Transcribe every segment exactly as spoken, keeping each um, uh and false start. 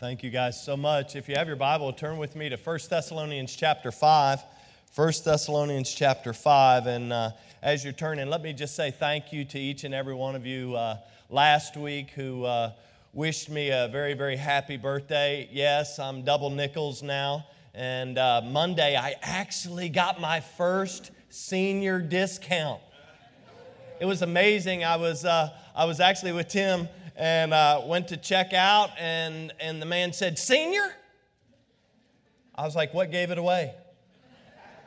Thank you guys so much. If you have your Bible, turn with me to First Thessalonians chapter five. First Thessalonians chapter five. And uh, as you're turning, let me just say thank you to each and every one of you uh, last week who uh, wished me a very, very happy birthday. Yes, I'm double nickels now. And uh, Monday, I actually got my first senior discount. It was amazing. I was uh, I was actually with Tim and uh, went to check out, and, and the man said, "Senior?" I was like, "What gave it away?"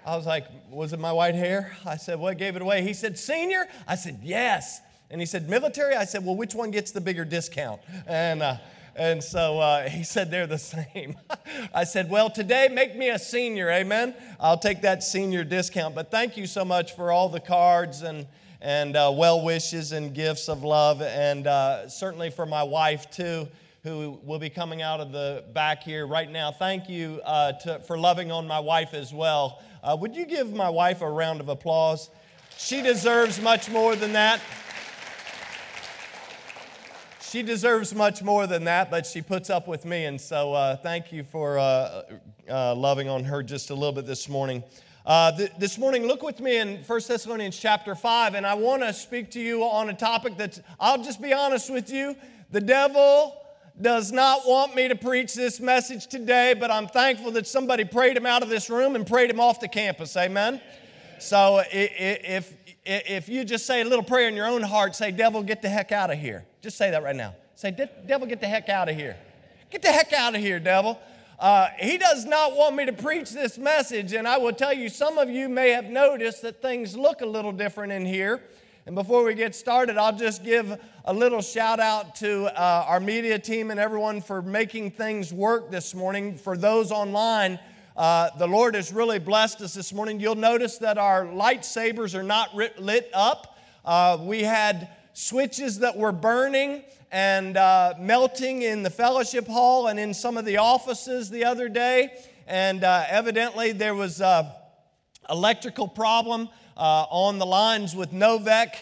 I was like, "Was it my white hair?" I said, "What gave it away?" He said, "Senior?" I said, "Yes." And he said, "Military?" I said, "Well, which one gets the bigger discount?" And uh, and so uh, he said, "They're the same." I said, "Well, today make me a senior, amen? I'll take that senior discount." But thank you so much for all the cards and and uh, well wishes and gifts of love, and uh, certainly for my wife, too, who will be coming out of the back here right now. Thank you uh, to, for loving on my wife as well. Uh, would you give my wife a round of applause? She deserves much more than that. She deserves much more than that, but she puts up with me, and so uh, thank you for uh, uh, loving on her just a little bit this morning. Uh, th- this morning, look with me in First Thessalonians chapter five, and I want to speak to you on a topic that, I'll just be honest with you, the devil does not want me to preach this message today, but I'm thankful that somebody prayed him out of this room and prayed him off the campus, amen? So if, if you just say a little prayer in your own heart, say, "Devil, get the heck out of here." Just say that right now. Say, "Devil, get the heck out of here. Get the heck out of here, devil." Uh, he does not want me to preach this message, and I will tell you, some of you may have noticed that things look a little different in here. And before we get started, I'll just give a little shout out to uh, our media team and everyone for making things work this morning. For those online, uh, the Lord has really blessed us this morning. You'll notice that our lightsabers are not lit up. Uh, we had switches that were burning and uh, melting in the fellowship hall and in some of the offices the other day. And uh, evidently there was an electrical problem uh, on the lines with Novec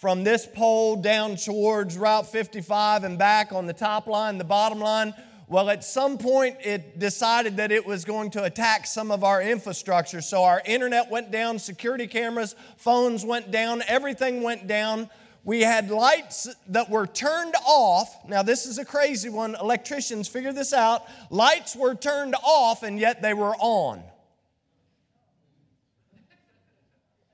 from this pole down towards Route fifty-five and back on the top line, the bottom line. Well, at some point it decided that it was going to attack some of our infrastructure. So our internet went down, security cameras, phones went down, everything went down. We had lights that were turned off. Now, this is a crazy one. Electricians, figure this out. Lights were turned off, and yet they were on.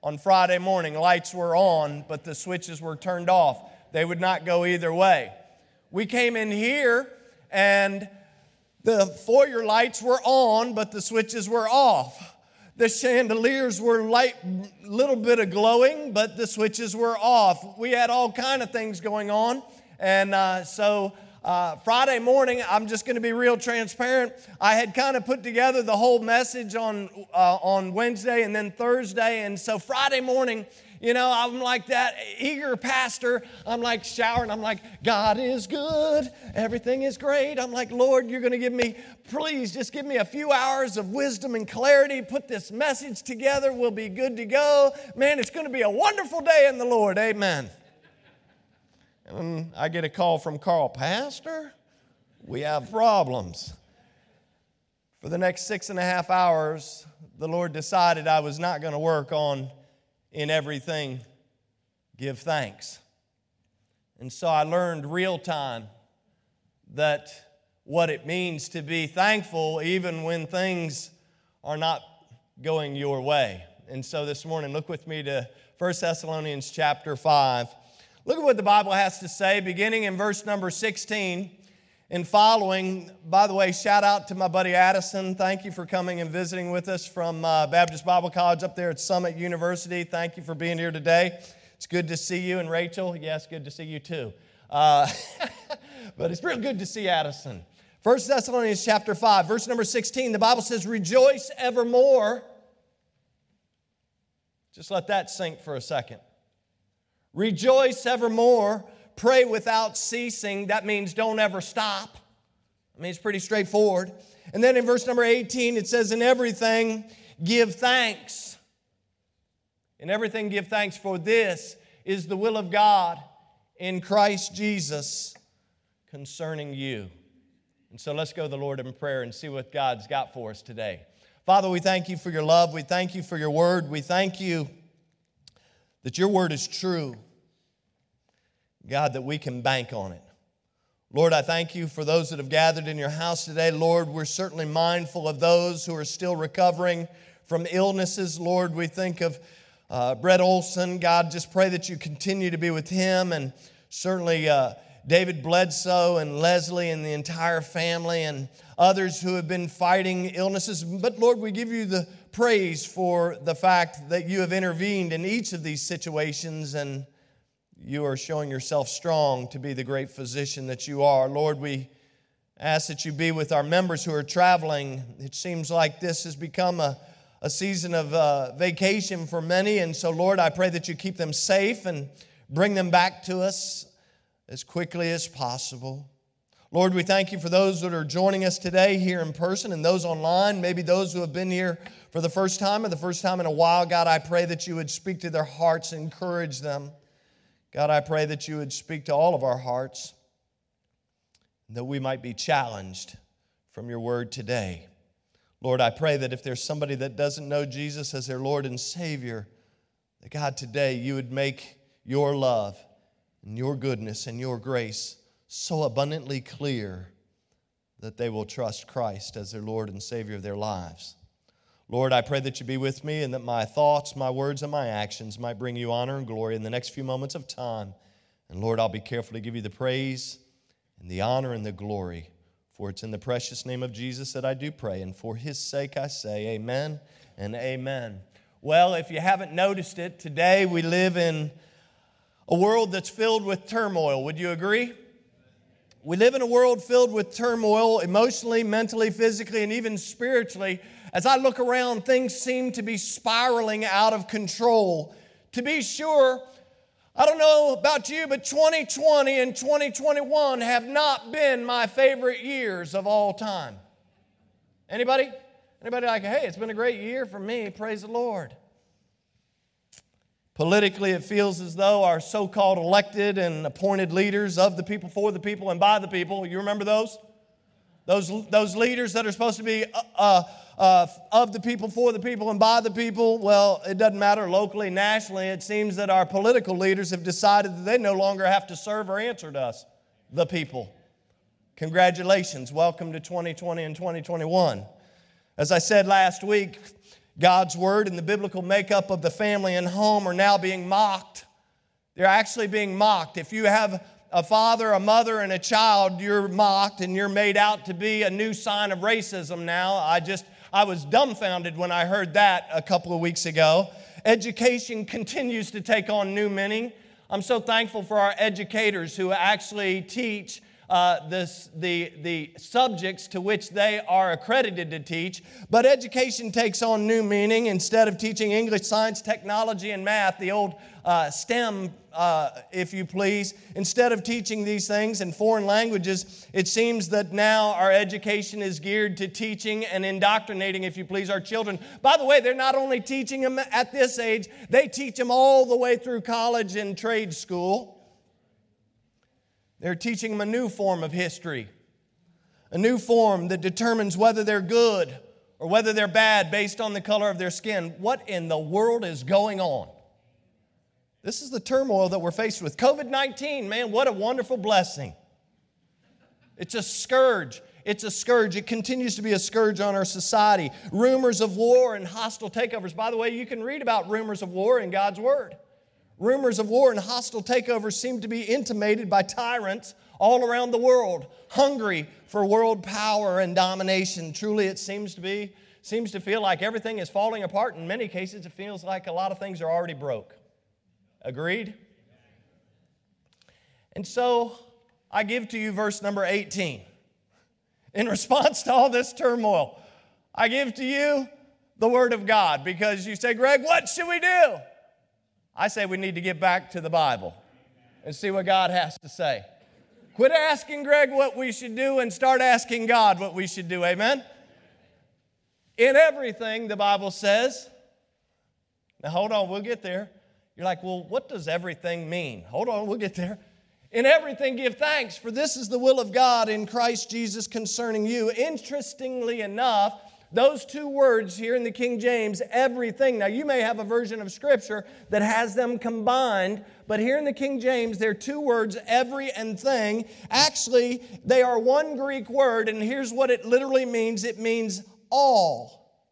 On Friday morning, lights were on, but the switches were turned off. They would not go either way. We came in here, and the foyer lights were on, but the switches were off. The chandeliers were light, little bit of glowing, but the switches were off. We had all kind of things going on. And uh, so uh, Friday morning, I'm just going to be real transparent. I had kind of put together the whole message on uh, on Wednesday and then Thursday. And so Friday morning, you know, I'm like that eager pastor. I'm like showering. I'm like, "God is good. Everything is great." I'm like, "Lord, you're going to give me, please just give me a few hours of wisdom and clarity. Put this message together. We'll be good to go. Man, it's going to be a wonderful day in the Lord. Amen." And I get a call from Carl Pastor. "We have problems." For the next six and a half hours, the Lord decided I was not going to work on "In everything, give thanks." And so I learned real time that what it means to be thankful even when things are not going your way. And so this morning, look with me to First Thessalonians chapter five. Look at what the Bible has to say, beginning in verse number sixteen and following. By the way, shout out to my buddy Addison. Thank you for coming and visiting with us from uh, Baptist Bible College up there at Summit University. Thank you for being here today. It's good to see you. And Rachel, yes, good to see you too. Uh, but it's real good to see Addison. First Thessalonians chapter five, verse number sixteen, the Bible says, "Rejoice evermore." Just let that sink for a second. "Rejoice evermore. Pray without ceasing." That means don't ever stop. I mean, it's pretty straightforward. And then in verse number eighteen, it says, "In everything, give thanks." In everything, give thanks, for this is the will of God in Christ Jesus concerning you. And so let's go to the Lord in prayer and see what God's got for us today. Father, we thank you for your love. We thank you for your word. We thank you that your word is true. God, that we can bank on it. Lord, I thank you for those that have gathered in your house today. Lord, we're certainly mindful of those who are still recovering from illnesses. Lord, we think of uh, Brett Olson. God, just pray that you continue to be with him, and certainly uh, David Bledsoe and Leslie and the entire family and others who have been fighting illnesses. But Lord, we give you the praise for the fact that you have intervened in each of these situations, and you are showing yourself strong to be the great physician that you are. Lord, we ask that you be with our members who are traveling. It seems like this has become a, a season of uh, vacation for many. And so, Lord, I pray that you keep them safe and bring them back to us as quickly as possible. Lord, we thank you for those that are joining us today here in person and those online, maybe those who have been here for the first time or the first time in a while. God, I pray that you would speak to their hearts and encourage them. God, I pray that you would speak to all of our hearts, that we might be challenged from your word today. Lord, I pray that if there's somebody that doesn't know Jesus as their Lord and Savior, that God, today you would make your love and your goodness and your grace so abundantly clear that they will trust Christ as their Lord and Savior of their lives. Lord, I pray that you be with me and that my thoughts, my words, and my actions might bring you honor and glory in the next few moments of time. And Lord, I'll be careful to give you the praise and the honor and the glory, for it's in the precious name of Jesus that I do pray. And for his sake I say amen and amen. Well, if you haven't noticed it, today we live in a world that's filled with turmoil. Would you agree? We live in a world filled with turmoil emotionally, mentally, physically, and even spiritually. As I look around, things seem to be spiraling out of control. To be sure, I don't know about you, but twenty twenty and twenty twenty-one have not been my favorite years of all time. Anybody? Anybody like, hey, it's been a great year for me, praise the Lord. Politically, it feels as though our so-called elected and appointed leaders of the people, for the people, and by the people, you remember those? Those, those leaders that are supposed to be... Uh, uh, Uh, of the people, for the people, and by the people, well, it doesn't matter locally, nationally. It seems that our political leaders have decided that they no longer have to serve or answer to us, the people. Congratulations. Welcome to twenty twenty and twenty twenty-one. As I said last week, God's Word and the biblical makeup of the family and home are now being mocked. They're actually being mocked. If you have a father, a mother, and a child, you're mocked and you're made out to be a new sign of racism now. I just... I was dumbfounded when I heard that a couple of weeks ago. Education continues to take on new meaning. I'm so thankful for our educators who actually teach uh, this, the, the subjects to which they are accredited to teach. But education takes on new meaning. Instead of teaching English, science, technology, and math, the old uh, STEM, uh, if you please, instead of teaching these things in foreign languages, it seems that now our education is geared to teaching and indoctrinating, if you please, our children. By the way, they're not only teaching them at this age, they teach them all the way through college and trade school. They're teaching them a new form of history, a new form that determines whether they're good or whether they're bad based on the color of their skin. What in the world is going on? This is the turmoil that we're faced with. COVID nineteen, man, what a wonderful blessing. It's a scourge. It's a scourge. It continues to be a scourge on our society. Rumors of war and hostile takeovers. By the way, you can read about rumors of war in God's Word. Rumors of war and hostile takeovers seem to be intimated by tyrants all around the world, hungry for world power and domination. Truly, it seems to be, seems to feel like everything is falling apart. In many cases, it feels like a lot of things are already broke. Agreed? And so I give to you verse number eighteen. In response to all this turmoil, I give to you the Word of God, because you say, Greg, what should we do? I say we need to get back to the Bible and see what God has to say. Quit asking Greg what we should do and start asking God what we should do. Amen? In everything, the Bible says. Now hold on, we'll get there. You're like, well, what does everything mean? Hold on, we'll get there. In everything give thanks, for this is the will of God in Christ Jesus concerning you. Interestingly enough, those two words here in the King James, everything. Now, you may have a version of Scripture that has them combined, but here in the King James, there are two words, every and thing. Actually, they are one Greek word, and here's what it literally means. It means all.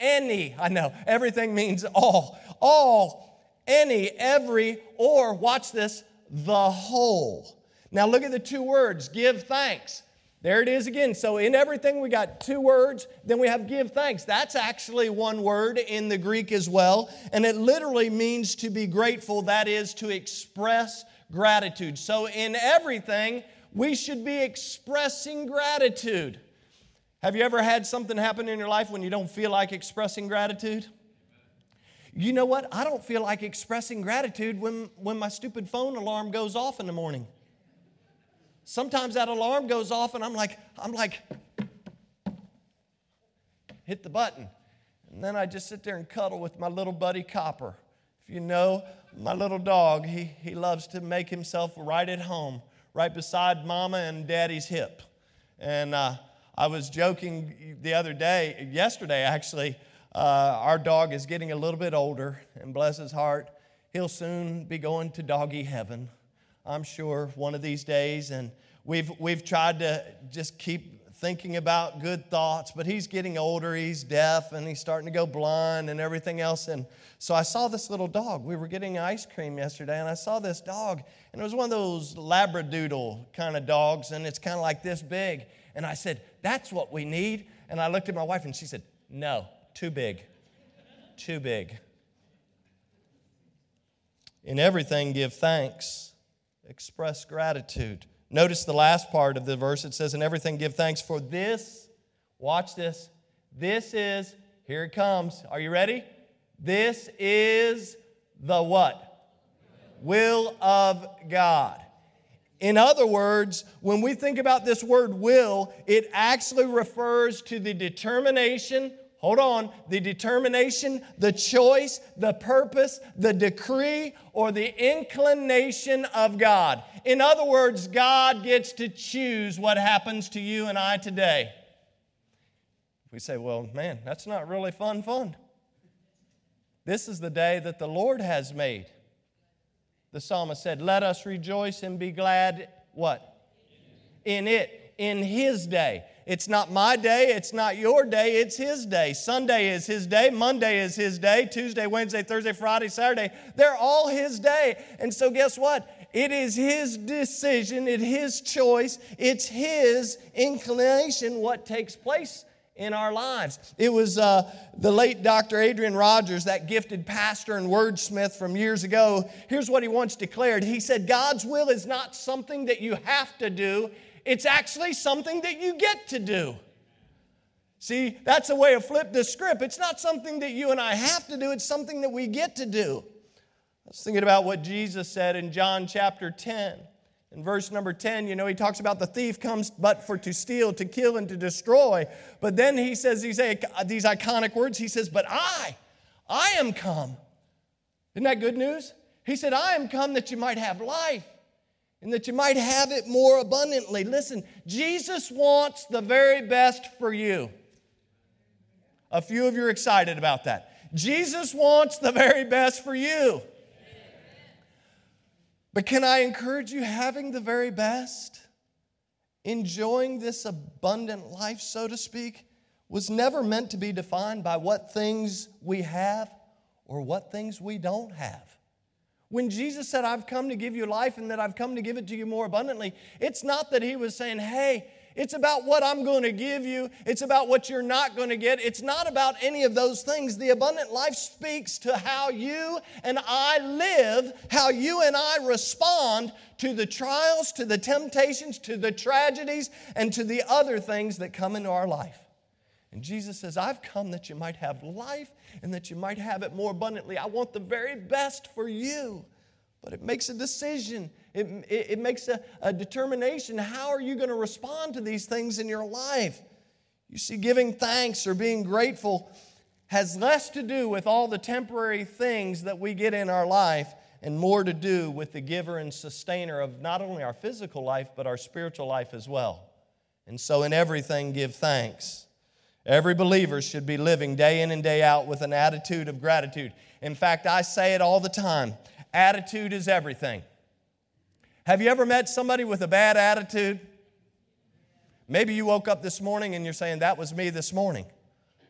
Any. I know. Everything means all. All, any, every, or, watch this, the whole. Now, look at the two words, give thanks. There it is again. So in everything, we got two words. Then we have give thanks. That's actually one word in the Greek as well. And it literally means to be grateful. That is to express gratitude. So in everything, we should be expressing gratitude. Have you ever had something happen in your life when you don't feel like expressing gratitude? You know what? I don't feel like expressing gratitude when, when my stupid phone alarm goes off in the morning. Sometimes that alarm goes off and I'm like, I'm like, hit the button. And then I just sit there and cuddle with my little buddy Copper. If you know, my little dog, he, he loves to make himself right at home, right beside Mama and Daddy's hip. And uh, I was joking the other day, yesterday actually, uh, our dog is getting a little bit older, and bless his heart, he'll soon be going to doggy heaven, I'm sure, one of these days. And we've we've tried to just keep thinking about good thoughts, but he's getting older, he's deaf, and he's starting to go blind and everything else. And so I saw this little dog. We were getting ice cream yesterday, and I saw this dog, and it was one of those labradoodle kind of dogs, and it's kind of like this big. And I said, that's what we need. And I looked at my wife, and she said, no, too big, too big. In everything, give thanks. Express gratitude. Notice the last part of the verse. It says, in everything give thanks, for this, watch this, this is, here it comes. Are you ready? This is the what? Will of God. In other words, when we think about this word will, it actually refers to the determination, hold on, the determination, the choice, the purpose, the decree, or the inclination of God. In other words, God gets to choose what happens to you and I today. We say, well, man, that's not really fun, fun. This is the day that the Lord has made. The psalmist said, let us rejoice and be glad, what? In it, in His day. It's not my day, it's not your day, it's His day. Sunday is His day, Monday is His day, Tuesday, Wednesday, Thursday, Friday, Saturday. They're all His day. And so guess what? It is His decision, it's His choice, it's His inclination what takes place in our lives. It was uh, the late Doctor Adrian Rogers, that gifted pastor and wordsmith from years ago. Here's what he once declared. He said, God's will is not something that you have to do. It's actually something that you get to do. See, that's a way to flip the script. It's not something that you and I have to do. It's something that we get to do. I was thinking about what Jesus said in John chapter ten. In verse number ten, you know, He talks about the thief comes but for to steal, to kill, and to destroy. But then He says these, these iconic words. He says, but I, I am come. Isn't that good news? He said, I am come that you might have life, and that you might have it more abundantly. Listen, Jesus wants the very best for you. A few of you are excited about that. Jesus wants the very best for you. But can I encourage you, having the very best, enjoying this abundant life, so to speak, was never meant to be defined by what things we have or what things we don't have. When Jesus said, I've come to give you life and that I've come to give it to you more abundantly, it's not that He was saying, hey, it's about what I'm going to give you. It's about what you're not going to get. It's not about any of those things. The abundant life speaks to how you and I live, how you and I respond to the trials, to the temptations, to the tragedies, and to the other things that come into our life. And Jesus says, I've come that you might have life and that you might have it more abundantly. I want the very best for you. But it makes a decision. It, it, it makes a, a determination. How are you going to respond to these things in your life? You see, giving thanks or being grateful has less to do with all the temporary things that we get in our life and more to do with the giver and sustainer of not only our physical life, but our spiritual life as well. And so in everything, give thanks. Every believer should be living day in and day out with an attitude of gratitude. In fact, I say it all the time. Attitude is everything. Have you ever met somebody with a bad attitude? Maybe you woke up this morning and you're saying, that was me this morning.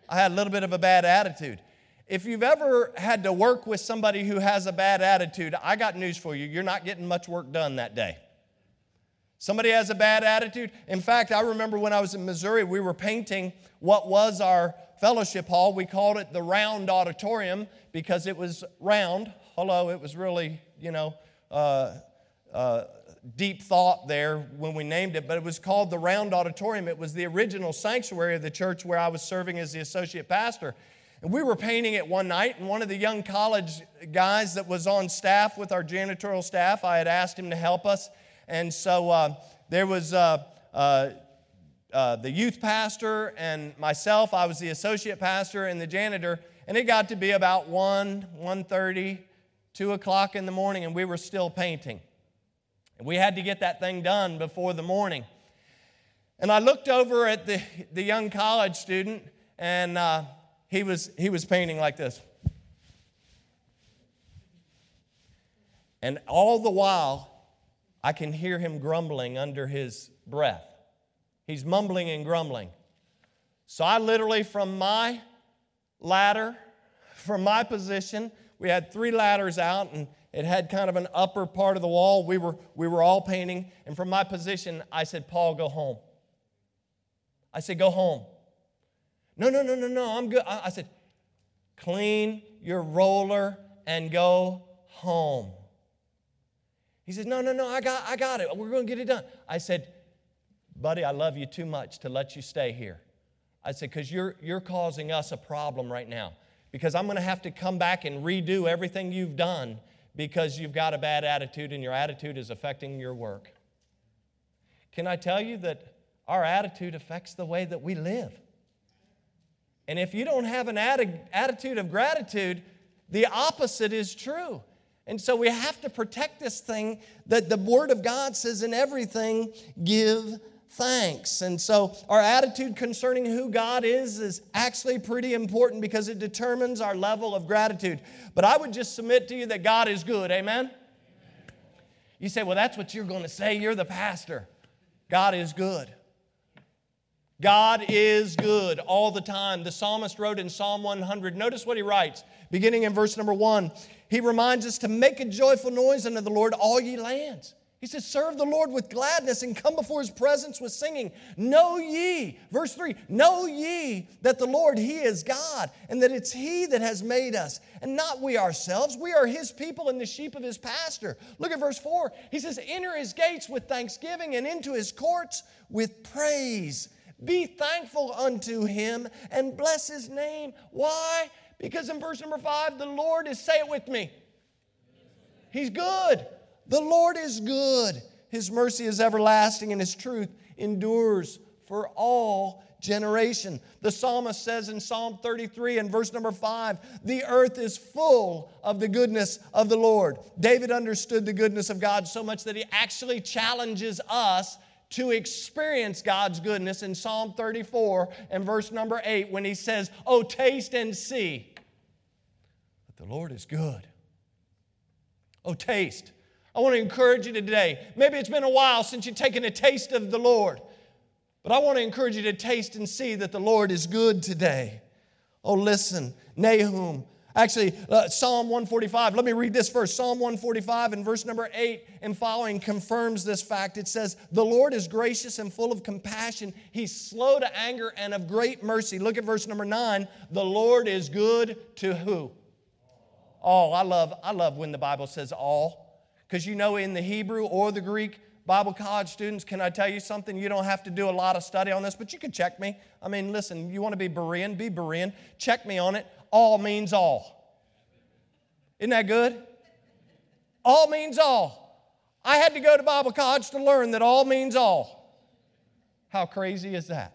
I had a little bit of a bad attitude. If you've ever had to work with somebody who has a bad attitude, I got news for you. You're not getting much work done that day. Somebody has a bad attitude. In fact, I remember when I was in Missouri, we were painting what was our fellowship hall. We called it the Round Auditorium because it was round. Hello, it was really, you know, uh, uh, deep thought there when we named it, but it was called the Round Auditorium. It was the original sanctuary of the church where I was serving as the associate pastor. And we were painting it one night, and one of the young college guys that was on staff with our janitorial staff, I had asked him to help us. And so uh, there was uh, uh, uh, the youth pastor and myself. I was the associate pastor and the janitor. And it got to be about one, one thirty, two o'clock in the morning, and we were still painting. And we had to get that thing done before the morning. And I looked over at the, the young college student, and Uh, He was, he was painting like this. And all the while, I can hear him grumbling under his breath. He's mumbling and grumbling. So I literally, from my ladder, from my position, we had three ladders out, and it had kind of an upper part of the wall. We were, we were all painting. And from my position, I said, Paul, go home. I said, go home. No, no, no, no, no, I'm good. I said, clean your roller and go home. He said, no, no, no, I got, I got it. We're going to get it done. I said, buddy, I love you too much to let you stay here. I said, because you're, you're causing us a problem right now, because I'm going to have to come back and redo everything you've done because you've got a bad attitude and your attitude is affecting your work. Can I tell you that our attitude affects the way that we live? And if you don't have an atti- attitude of gratitude, the opposite is true. And so we have to protect this thing that the Word of God says in everything, give thanks. And so our attitude concerning who God is is actually pretty important because it determines our level of gratitude. But I would just submit to you that God is good. Amen? You say, well, that's what you're going to say. You're the pastor. God is good. God is good all the time. The psalmist wrote in Psalm one hundred, notice what he writes, beginning in verse number one. He reminds us to make a joyful noise unto the Lord, all ye lands. He says, serve the Lord with gladness and come before His presence with singing. Know ye, verse three, know ye that the Lord, He is God, and that it's He that has made us, and not we ourselves. We are His people and the sheep of His pasture. Look at verse four. He says, enter His gates with thanksgiving and into His courts with praise. Be thankful unto Him and bless His name. Why? Because in verse number five, the Lord is, say it with me, He's good. The Lord is good. His mercy is everlasting and His truth endures for all generation. The psalmist says in Psalm thirty-three and verse number five, the earth is full of the goodness of the Lord. David understood the goodness of God so much that he actually challenges us to experience God's goodness in Psalm thirty-four and verse number eight when he says, oh, taste and see that the Lord is good. Oh, taste. I want to encourage you today. Maybe it's been a while since you've taken a taste of the Lord, but I want to encourage you to taste and see that the Lord is good today. Oh, listen, Nahum. Actually, uh, Psalm one forty-five, let me read this first. Psalm one forty-five and verse number eight and following confirms this fact. It says, the Lord is gracious and full of compassion. He's slow to anger and of great mercy. Look at verse number nine. The Lord is good to who? All. I love, I love when the Bible says all. Because you know in the Hebrew or the Greek, Bible college students, can I tell you something? You don't have to do a lot of study on this, but you can check me. I mean, listen, you want to be Berean, be Berean. Check me on it. All means all. Isn't that good? All means all. I had to go to Bible college to learn that all means all. How crazy is that?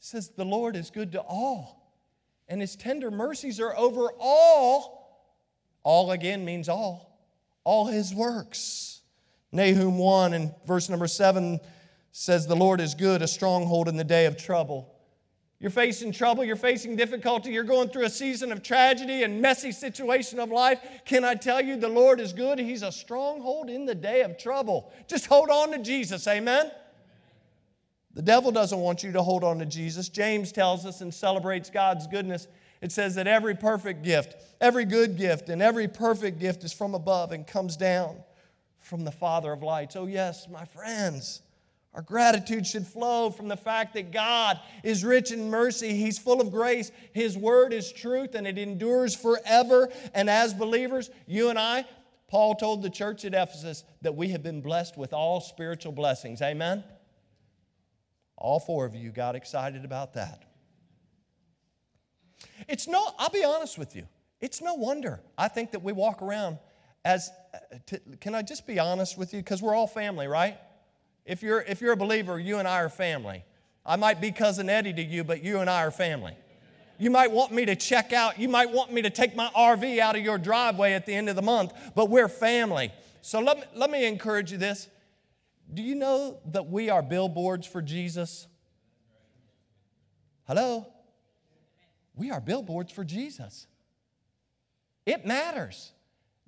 It says the Lord is good to all, and His tender mercies are over all All again means all. All his works. Nahum one and verse number seven says, "The Lord is good, a stronghold in the day of trouble." You're facing trouble, you're facing difficulty, you're going through a season of tragedy and messy situation of life. Can I tell you the Lord is good? He's a stronghold in the day of trouble. Just hold on to Jesus, amen? Amen. The devil doesn't want you to hold on to Jesus. James tells us and celebrates God's goodness. It says that every perfect gift, every good gift, and every perfect gift is from above and comes down from the Father of lights. Oh yes, my friends. Our gratitude should flow from the fact that God is rich in mercy. He's full of grace. His word is truth and it endures forever. And as believers, you and I, Paul told the church at Ephesus that we have been blessed with all spiritual blessings. Amen? All four of you got excited about that. It's no, I'll be honest with you, it's no wonder I think that we walk around as, can I just be honest with you? Because we're all family, right? If you're, if you're a believer, you and I are family. I might be Cousin Eddie to you, but you and I are family. You might want me to check out. You might want me to take my R V out of your driveway at the end of the month, but we're family. So let me, let me encourage you this. Do you know that we are billboards for Jesus? Hello? We are billboards for Jesus. It matters.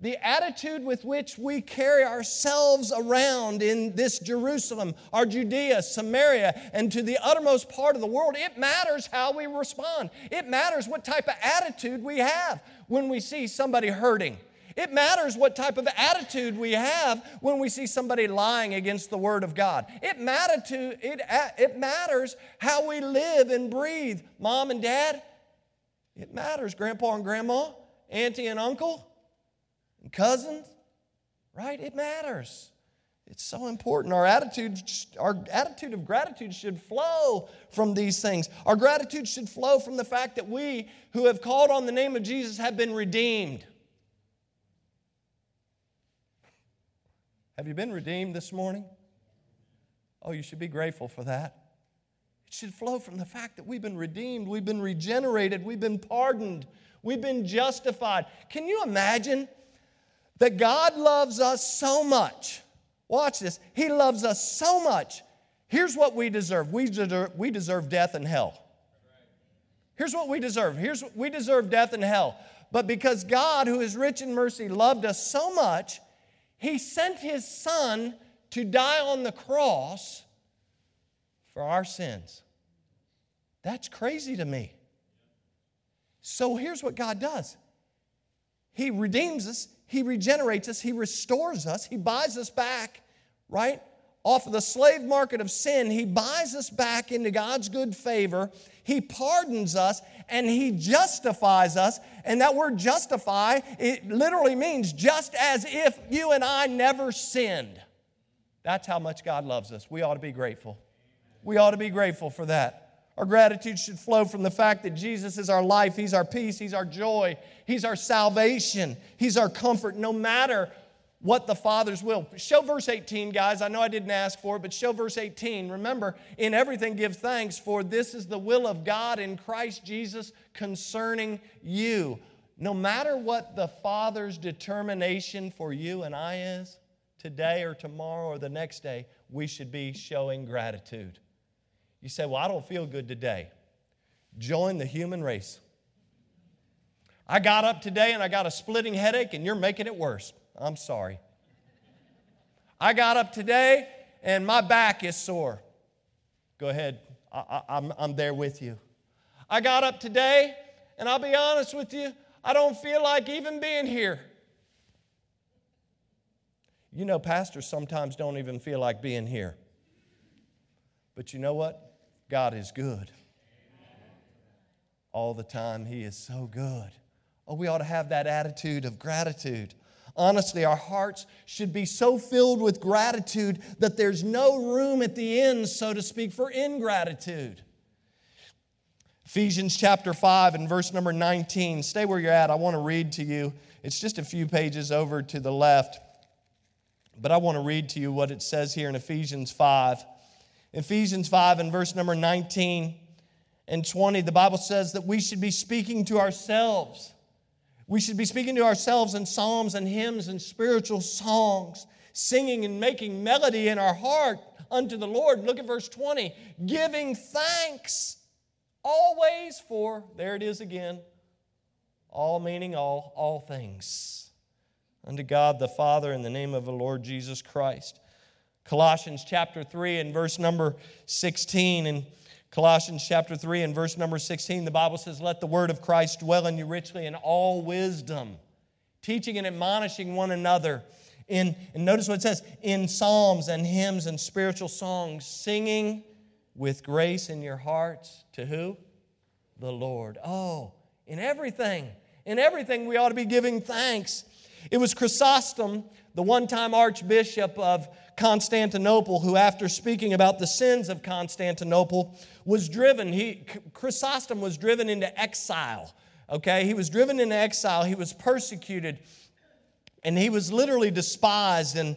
The attitude with which we carry ourselves around in this Jerusalem, our Judea, Samaria, and to the uttermost part of the world, it matters how we respond. It matters what type of attitude we have when we see somebody hurting. It matters what type of attitude we have when we see somebody lying against the Word of God. It matter to, it, it matters how we live and breathe. Mom and Dad, it matters. Grandpa and Grandma, Auntie and Uncle. Cousins, right? It matters. It's so important. Our attitude, our attitude of gratitude should flow from these things. Our gratitude should flow from the fact that we who have called on the name of Jesus have been redeemed. Have you been redeemed this morning? Oh, you should be grateful for that. It should flow from the fact that we've been redeemed, we've been regenerated, we've been pardoned, we've been justified. Can you imagine that God loves us so much? Watch this. He loves us so much. Here's what we deserve. We deserve, we deserve death and hell. Here's what we deserve. Here's what we deserve, death and hell. But because God, who is rich in mercy, loved us so much, He sent His Son to die on the cross for our sins. That's crazy to me. So here's what God does. He redeems us. He regenerates us. He restores us. He buys us back, right? Off of the slave market of sin, He buys us back into God's good favor. He pardons us, and He justifies us. And that word justify, it literally means just as if you and I never sinned. That's how much God loves us. We ought to be grateful. We ought to be grateful for that. Our gratitude should flow from the fact that Jesus is our life. He's our peace. He's our joy. He's our salvation. He's our comfort, no matter what the Father's will. Show verse eighteen, guys. I know I didn't ask for it, but show verse eighteen. Remember, in everything give thanks, for this is the will of God in Christ Jesus concerning you. No matter what the Father's determination for you and I is, today or tomorrow or the next day, we should be showing gratitude. You say, well, I don't feel good today. Join the human race. I got up today and I got a splitting headache and you're making it worse. I'm sorry. I got up today and my back is sore. Go ahead. I, I, I'm, I'm there with you. I got up today and I'll be honest with you, I don't feel like even being here. You know, pastors sometimes don't even feel like being here. But you know what? God is good. All the time, He is so good. Oh, we ought to have that attitude of gratitude. Honestly, our hearts should be so filled with gratitude that there's no room at the end, so to speak, for ingratitude. Ephesians chapter five and verse number nineteen. Stay where you're at. I want to read to you. It's just a few pages over to the left, but I want to read to you what it says here in Ephesians five. Ephesians five and verse number nineteen and twenty, the Bible says that we should be speaking to ourselves. We should be speaking to ourselves in psalms and hymns and spiritual songs, singing and making melody in our heart unto the Lord. Look at verse twenty. Giving thanks always for, there it is again, all meaning all, all things. Unto God the Father in the name of the Lord Jesus Christ. Colossians chapter three and verse number sixteen. And Colossians chapter three and verse number sixteen, the Bible says, let the word of Christ dwell in you richly in all wisdom, teaching and admonishing one another. In, and notice what it says, in psalms and hymns and spiritual songs, singing with grace in your hearts to who? The Lord. Oh, in everything, in everything we ought to be giving thanks. It was Chrysostom, the one-time archbishop of Constantinople, who after speaking about the sins of Constantinople was driven, he, Chrysostom was driven into exile, okay? He was driven into exile, he was persecuted, and he was literally despised. And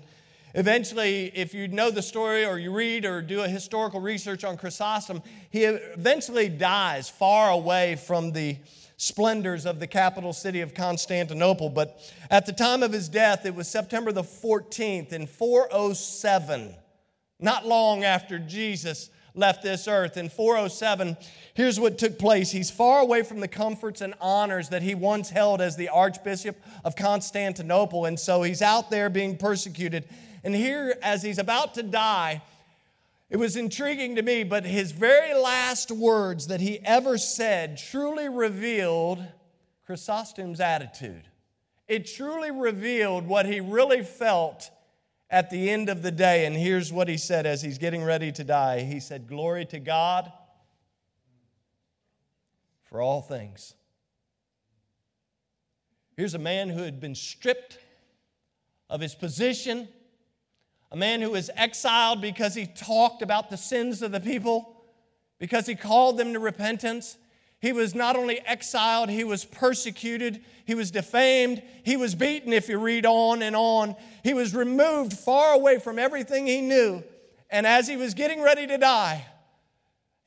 eventually, if you know the story or you read or do a historical research on Chrysostom, he eventually dies far away from the splendors of the capital city of Constantinople. But at the time of his death, it was September the fourteenth in four oh seven, not long after Jesus left this earth. In four oh seven, here's what took place. He's far away from the comforts and honors that he once held as the Archbishop of Constantinople, and so he's out there being persecuted. And here, as he's about to die, it was intriguing to me, but his very last words that he ever said truly revealed Chrysostom's attitude. It truly revealed what he really felt at the end of the day. And here's what he said as he's getting ready to die. He said, glory to God for all things. Here's a man who had been stripped of his position, a man who was exiled because he talked about the sins of the people, because he called them to repentance. He was not only exiled, he was persecuted, he was defamed, he was beaten, if you read on and on. He was removed far away from everything he knew. And as he was getting ready to die,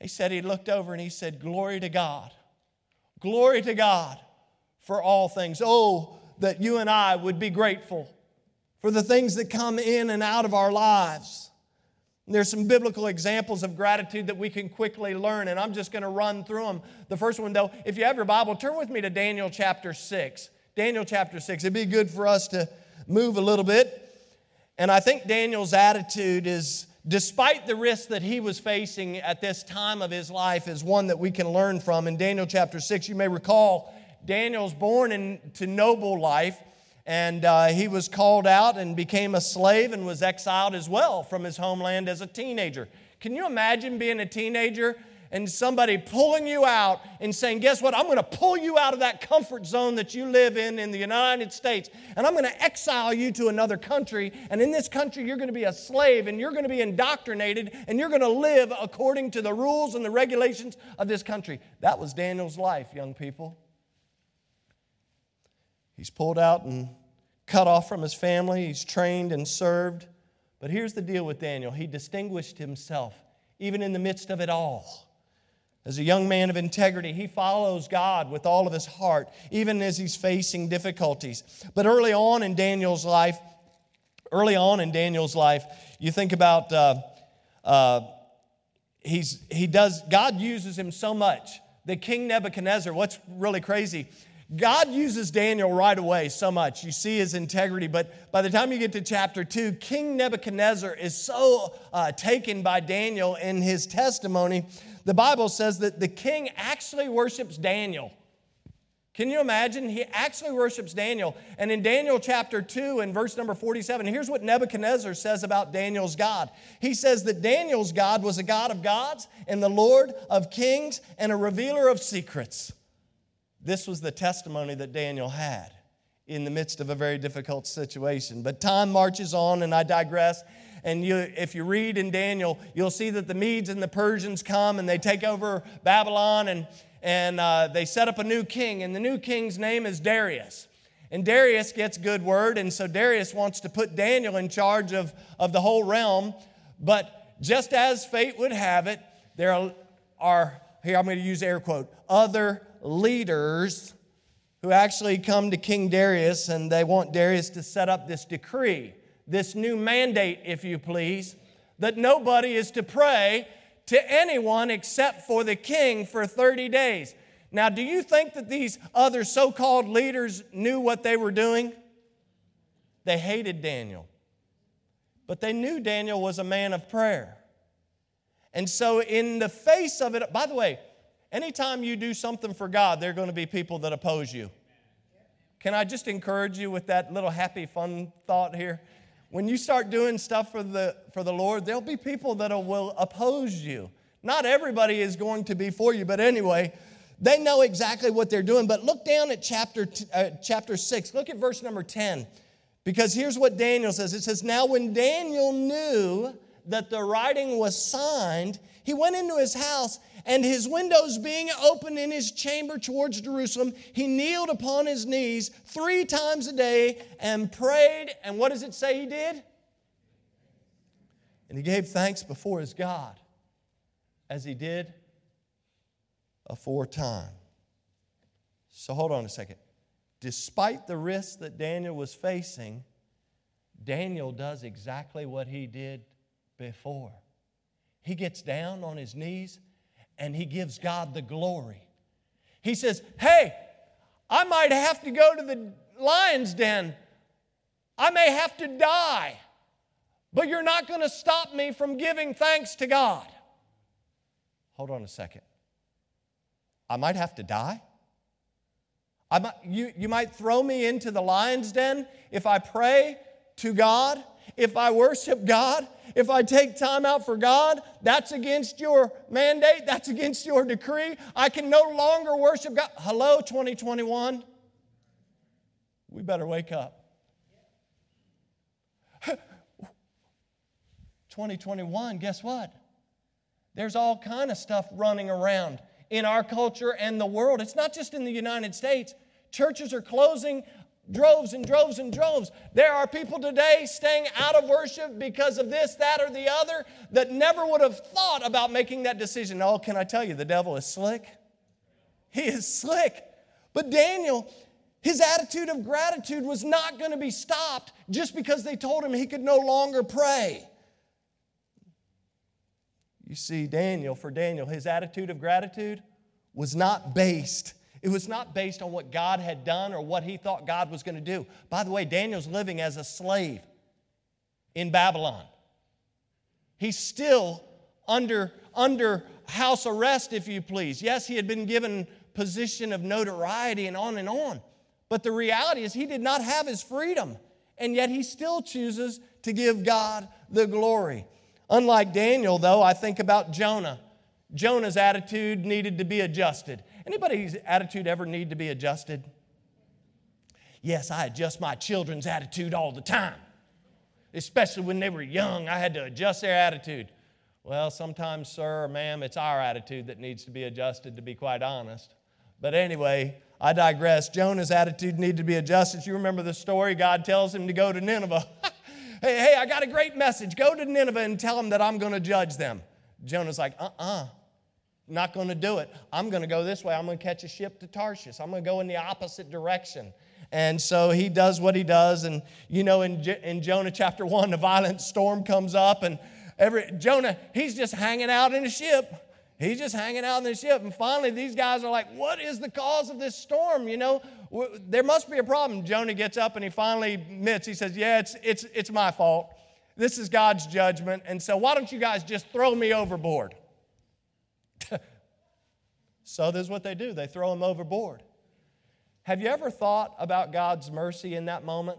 he said he looked over and he said, glory to God, glory to God for all things. Oh, that you and I would be grateful for the things that come in and out of our lives. And there's some biblical examples of gratitude that we can quickly learn, and I'm just going to run through them. The first one, though, if you have your Bible, turn with me to Daniel chapter six. Daniel chapter six. It'd be good for us to move a little bit. And I think Daniel's attitude is, despite the risk that he was facing at this time of his life, is one that we can learn from. In Daniel chapter six, you may recall, Daniel's born into noble life. And uh, he was called out and became a slave and was exiled as well from his homeland as a teenager. Can you imagine being a teenager and somebody pulling you out and saying, guess what, I'm going to pull you out of that comfort zone that you live in in the United States, and I'm going to exile you to another country, and in this country you're going to be a slave, and you're going to be indoctrinated, and you're going to live according to the rules and the regulations of this country. That was Daniel's life, young people. He's pulled out and cut off from his family. He's trained and served. But here's the deal with Daniel. He distinguished himself even in the midst of it all. As a young man of integrity, he follows God with all of his heart, even as he's facing difficulties. But early on in Daniel's life, early on in Daniel's life, you think about uh, uh, he's he does God uses him so much that King Nebuchadnezzar, what's really crazy, God uses Daniel right away so much. You see his integrity, but by the time you get to chapter two, King Nebuchadnezzar is so uh, taken by Daniel in his testimony. The Bible says that the king actually worships Daniel. Can you imagine? He actually worships Daniel. And in Daniel chapter two and verse number forty-seven, here's what Nebuchadnezzar says about Daniel's God. He says that Daniel's God was a God of gods and the Lord of kings and a revealer of secrets. This was the testimony that Daniel had in the midst of a very difficult situation. But time marches on, and I digress. And you, if you read in Daniel, you'll see that the Medes and the Persians come, and they take over Babylon, and, and uh, they set up a new king. And the new king's name is Darius. And Darius gets good word, and so Darius wants to put Daniel in charge of, of the whole realm. But just as fate would have it, there are, here I'm going to use air quote, other leaders who actually come to King Darius, and they want Darius to set up this decree, this new mandate, if you please, that nobody is to pray to anyone except for the king for thirty days. Now, do you think that these other so-called leaders knew what they were doing? They hated Daniel. But they knew Daniel was a man of prayer. And so in the face of it, by the way, anytime you do something for God, there are going to be people that oppose you. Can I just encourage you with that little happy, fun thought here? When you start doing stuff for the, for the Lord, there'll be people that will oppose you. Not everybody is going to be for you, but anyway, they know exactly what they're doing. But look down at chapter, uh, chapter six. Look at verse number ten, because here's what Daniel says. It says, "Now when Daniel knew that the writing was signed, he went into his house, and his windows being open in his chamber towards Jerusalem, he kneeled upon his knees three times a day and prayed." And what does it say he did? "And he gave thanks before his God, as he did aforetime." So hold on a second. Despite the risks that Daniel was facing, Daniel does exactly what he did before. He gets down on his knees and he gives God the glory. He says, "Hey, I might have to go to the lion's den. I may have to die, but you're not going to stop me from giving thanks to God." Hold on a second. I might have to die? I might, you, you might throw me into the lion's den if I pray to God, if I worship God, if I take time out for God. That's against your mandate. That's against your decree. I can no longer worship God. Hello, twenty twenty-one. We better wake up. twenty twenty-one, guess what? There's all kind of stuff running around in our culture and the world. It's not just in the United States. Churches are closing droves and droves and droves. There are people today staying out of worship because of this, that, or the other that never would have thought about making that decision. Oh, can I tell you, the devil is slick. He is slick. But Daniel, his attitude of gratitude was not going to be stopped just because they told him he could no longer pray. You see, Daniel, for Daniel, his attitude of gratitude was not based. It was not based on what God had done or what he thought God was going to do. By the way, Daniel's living as a slave in Babylon. He's still under, under house arrest, if you please. Yes, he had been given position of notoriety and on and on. But the reality is he did not have his freedom. And yet he still chooses to give God the glory. Unlike Daniel, though, I think about Jonah. Jonah's attitude needed to be adjusted. Anybody's attitude ever need to be adjusted? Yes, I adjust my children's attitude all the time. Especially when they were young, I had to adjust their attitude. Well, sometimes, sir or ma'am, it's our attitude that needs to be adjusted, to be quite honest. But anyway, I digress. Jonah's attitude needed to be adjusted. You remember the story? God tells him to go to Nineveh. Hey, hey, I got a great message. Go to Nineveh and tell them that I'm going to judge them. Jonah's like, uh-uh. Not going to do it. I'm going to go this way. I'm going to catch a ship to Tarshish. I'm going to go in the opposite direction. And so he does what he does. And you know, in, J- in Jonah chapter one, a violent storm comes up. And every Jonah, he's just hanging out in a ship. He's just hanging out in the ship. And finally, these guys are like, what is the cause of this storm? You know, w- there must be a problem. Jonah gets up and he finally admits. He says, yeah, it's, it's, it's my fault. This is God's judgment. And so why don't you guys just throw me overboard? So this is what they do. They throw him overboard. Have you ever thought about God's mercy in that moment?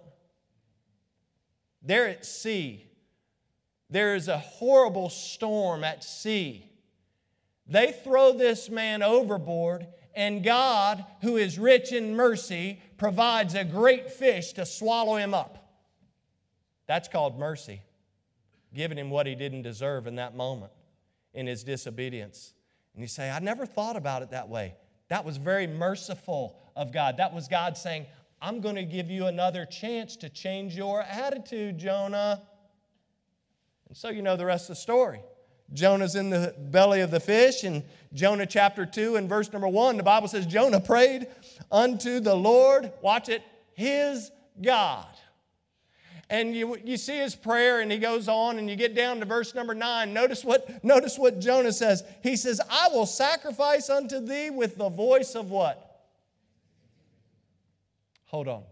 They're at sea. There is a horrible storm at sea. They throw this man overboard, and God, who is rich in mercy, provides a great fish to swallow him up. That's called mercy, giving him what he didn't deserve in that moment in his disobedience. And you say, I never thought about it that way. That was very merciful of God. That was God saying, I'm going to give you another chance to change your attitude, Jonah. And so you know the rest of the story. Jonah's in the belly of the fish. In Jonah chapter two and verse number one, the Bible says, Jonah prayed unto the Lord, watch it, his God. And you, you see his prayer, and he goes on, and you get down to verse number nine. Notice what, notice what Jonah says. He says, I will sacrifice unto thee with the voice of what? Hold on.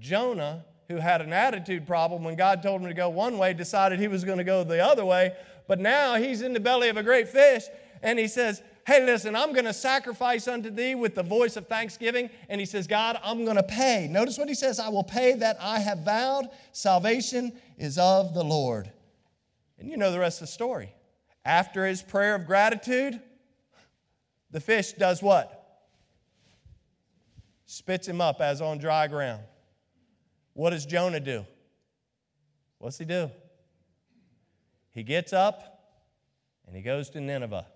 Jonah, who had an attitude problem when God told him to go one way, decided he was going to go the other way. But now he's in the belly of a great fish, and he says, hey, listen, I'm going to sacrifice unto thee with the voice of thanksgiving. And he says, God, I'm going to pay. Notice what he says, I will pay that I have vowed. Salvation is of the Lord. And you know the rest of the story. After his prayer of gratitude, the fish does what? Spits him up as on dry ground. What does Jonah do? What's he do? He gets up and he goes to Nineveh.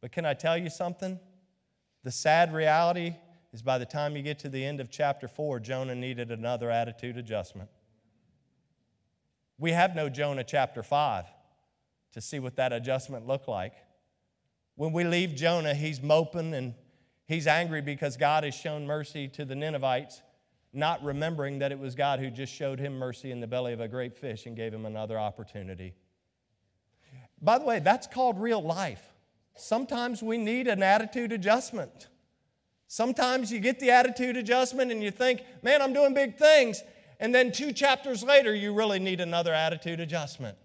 But can I tell you something? The sad reality is by the time you get to the end of chapter four, Jonah needed another attitude adjustment. We have no Jonah chapter five to see what that adjustment looked like. When we leave Jonah, he's moping and he's angry because God has shown mercy to the Ninevites, not remembering that it was God who just showed him mercy in the belly of a great fish and gave him another opportunity. By the way, that's called real life. Sometimes we need an attitude adjustment. Sometimes you get the attitude adjustment and you think, man, I'm doing big things. And then two chapters later, you really need another attitude adjustment.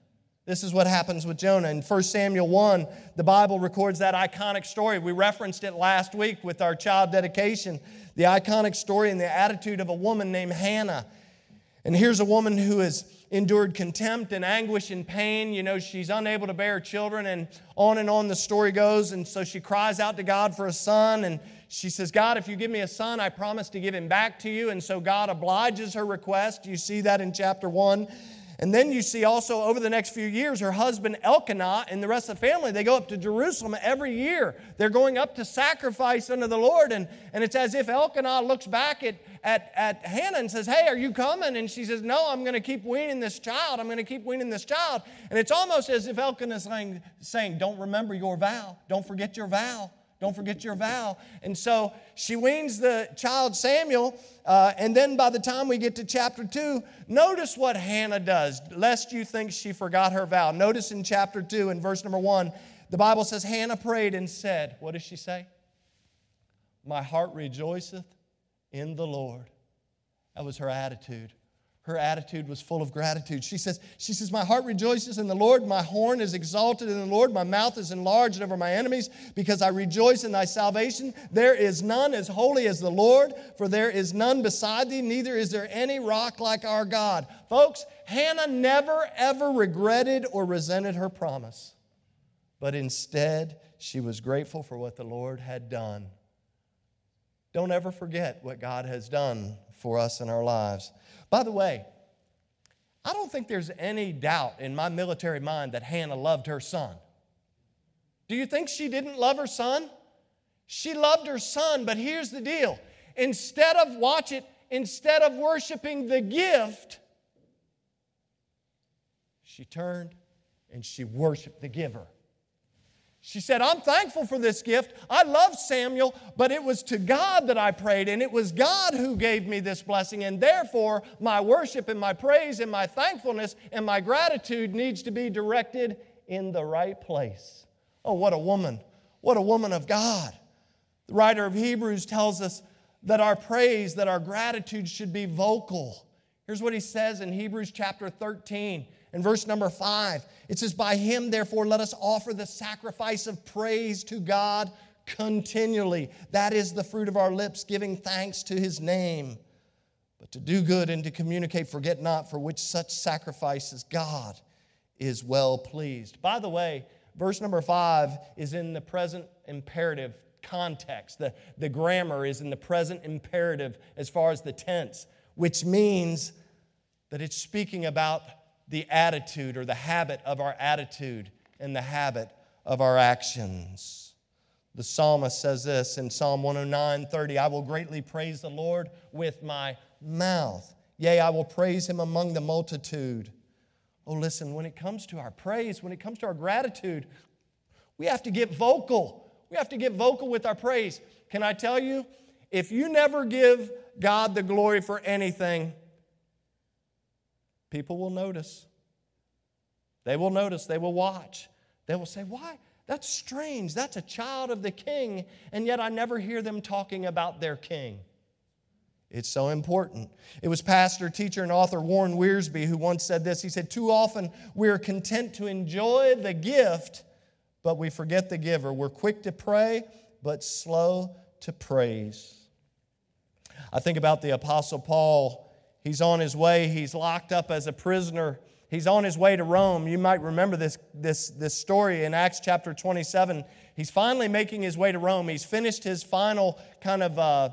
This is what happens with Jonah. In First Samuel one, the Bible records that iconic story. We referenced it last week with our child dedication, the iconic story and the attitude of a woman named Hannah. And here's a woman who has endured contempt and anguish and pain. You know, she's unable to bear children, and on and on the story goes. And so she cries out to God for a son, and she says, God, if you give me a son, I promise to give him back to you. And so God obliges her request. You see that in chapter one. And then you see also over the next few years, her husband Elkanah and the rest of the family, they go up to Jerusalem every year. They're going up to sacrifice unto the Lord. And, and it's as if Elkanah looks back at, at, at Hannah and says, hey, are you coming? And she says, no, I'm going to keep weaning this child. I'm going to keep weaning this child. And it's almost as if Elkanah is saying, saying, don't remember your vow. Don't forget your vow. Don't forget your vow. And so she weans the child Samuel. Uh, and then by the time we get to chapter two, notice what Hannah does, lest you think she forgot her vow. Notice in chapter two, in verse number one, the Bible says, Hannah prayed and said, what does she say? My heart rejoiceth in the Lord. That was her attitude. Her attitude was full of gratitude. She says, she says, my heart rejoices in the Lord. My horn is exalted in the Lord. My mouth is enlarged over my enemies because I rejoice in thy salvation. There is none as holy as the Lord, for there is none beside thee, neither is there any rock like our God. Folks, Hannah never, ever regretted or resented her promise, but instead she was grateful for what the Lord had done. Don't ever forget what God has done for us in our lives. By the way, I don't think there's any doubt in my military mind that Hannah loved her son. Do you think she didn't love her son? She loved her son, but here's the deal. Instead of, watch it, instead of worshiping the gift, she turned and she worshiped the giver. She said, I'm thankful for this gift. I love Samuel, but it was to God that I prayed, and it was God who gave me this blessing, and therefore my worship and my praise and my thankfulness and my gratitude needs to be directed in the right place. Oh, what a woman. What a woman of God. The writer of Hebrews tells us that our praise, that our gratitude should be vocal. Here's what he says in Hebrews chapter thirteen. In verse number five, it says, by him, therefore, let us offer the sacrifice of praise to God continually. That is the fruit of our lips, giving thanks to his name. But to do good and to communicate, forget not, for which such sacrifices God is well pleased. By the way, verse number five is in the present imperative context. The, the grammar is in the present imperative as far as the tense, which means that it's speaking about the attitude or the habit of our attitude and the habit of our actions. The psalmist says this in Psalm one oh nine, thirty, I will greatly praise the Lord with my mouth. Yea, I will praise him among the multitude. Oh, listen, when it comes to our praise, when it comes to our gratitude, we have to get vocal. We have to get vocal with our praise. Can I tell you, if you never give God the glory for anything, people will notice. They will notice. They will watch. They will say, why? That's strange. That's a child of the king, and yet I never hear them talking about their king. It's so important. It was pastor, teacher, and author Warren Wiersbe who once said this. He said, too often we are content to enjoy the gift, but we forget the giver. We're quick to pray, but slow to praise. I think about the Apostle Paul. He's on his way. He's locked up as a prisoner. He's on his way to Rome. You might remember this, this, this story in Acts chapter twenty-seven. He's finally making his way to Rome. He's finished his final kind of... Uh,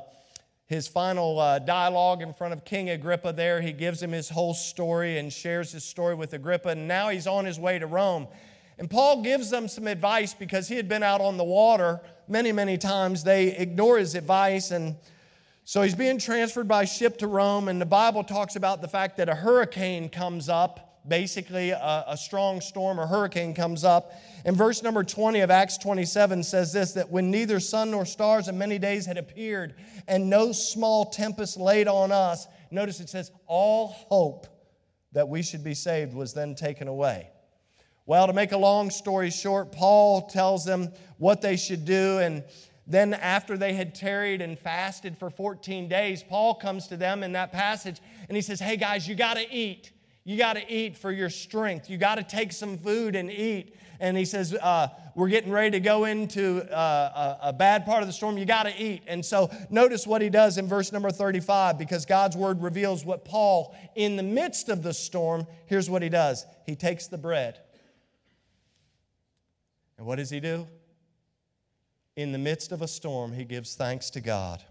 His final uh, dialogue in front of King Agrippa there. He gives him his whole story and shares his story with Agrippa. And now he's on his way to Rome. And Paul gives them some advice because he had been out on the water many, many times. They ignore his advice. And so he's being transferred by ship to Rome. And the Bible talks about the fact that a hurricane comes up. Basically, a, a strong storm or hurricane comes up. And verse number twenty of Acts twenty-seven says this, that when neither sun nor stars in many days had appeared, and no small tempest laid on us, notice it says, all hope that we should be saved was then taken away. Well, to make a long story short, Paul tells them what they should do, and then after they had tarried and fasted for fourteen days, Paul comes to them in that passage, and he says, hey guys, you got to eat. You got to eat for your strength. You got to take some food and eat. And he says, uh, we're getting ready to go into uh, a, a bad part of the storm. You got to eat. And so notice what he does in verse number thirty-five, because God's word reveals what Paul, in the midst of the storm, here's what he does. He takes the bread. And what does he do? In the midst of a storm, he gives thanks to God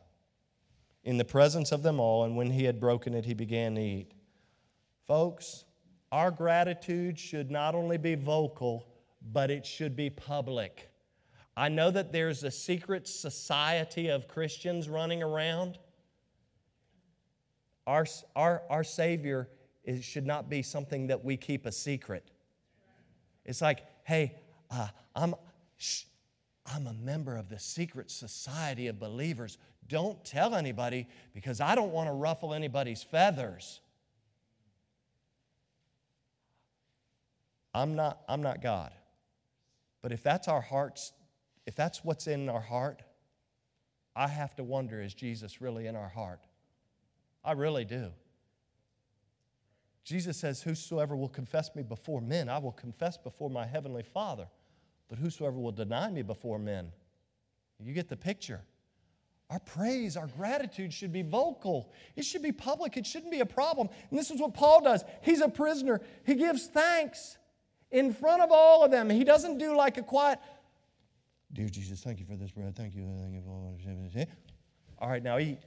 in the presence of them all. And when he had broken it, he began to eat. Folks, our gratitude should not only be vocal, but it should be public. I know that there's a secret society of Christians running around. Our, our, our Savior is, should not be something that we keep a secret. It's like, hey, uh, I'm, shh, I'm a member of the secret society of believers. Don't tell anybody because I don't want to ruffle anybody's feathers. I'm not, I'm not God. But if that's our hearts, if that's what's in our heart, I have to wonder, is Jesus really in our heart? I really do. Jesus says, whosoever will confess me before men, I will confess before my heavenly Father. But whosoever will deny me before men, you get the picture. Our praise, our gratitude should be vocal. It should be public. It shouldn't be a problem. And this is what Paul does. He's a prisoner. He gives thanks. In front of all of them, he doesn't do like a quiet, dear Jesus, thank you for this bread. Thank you. Thank you. All right, now eat.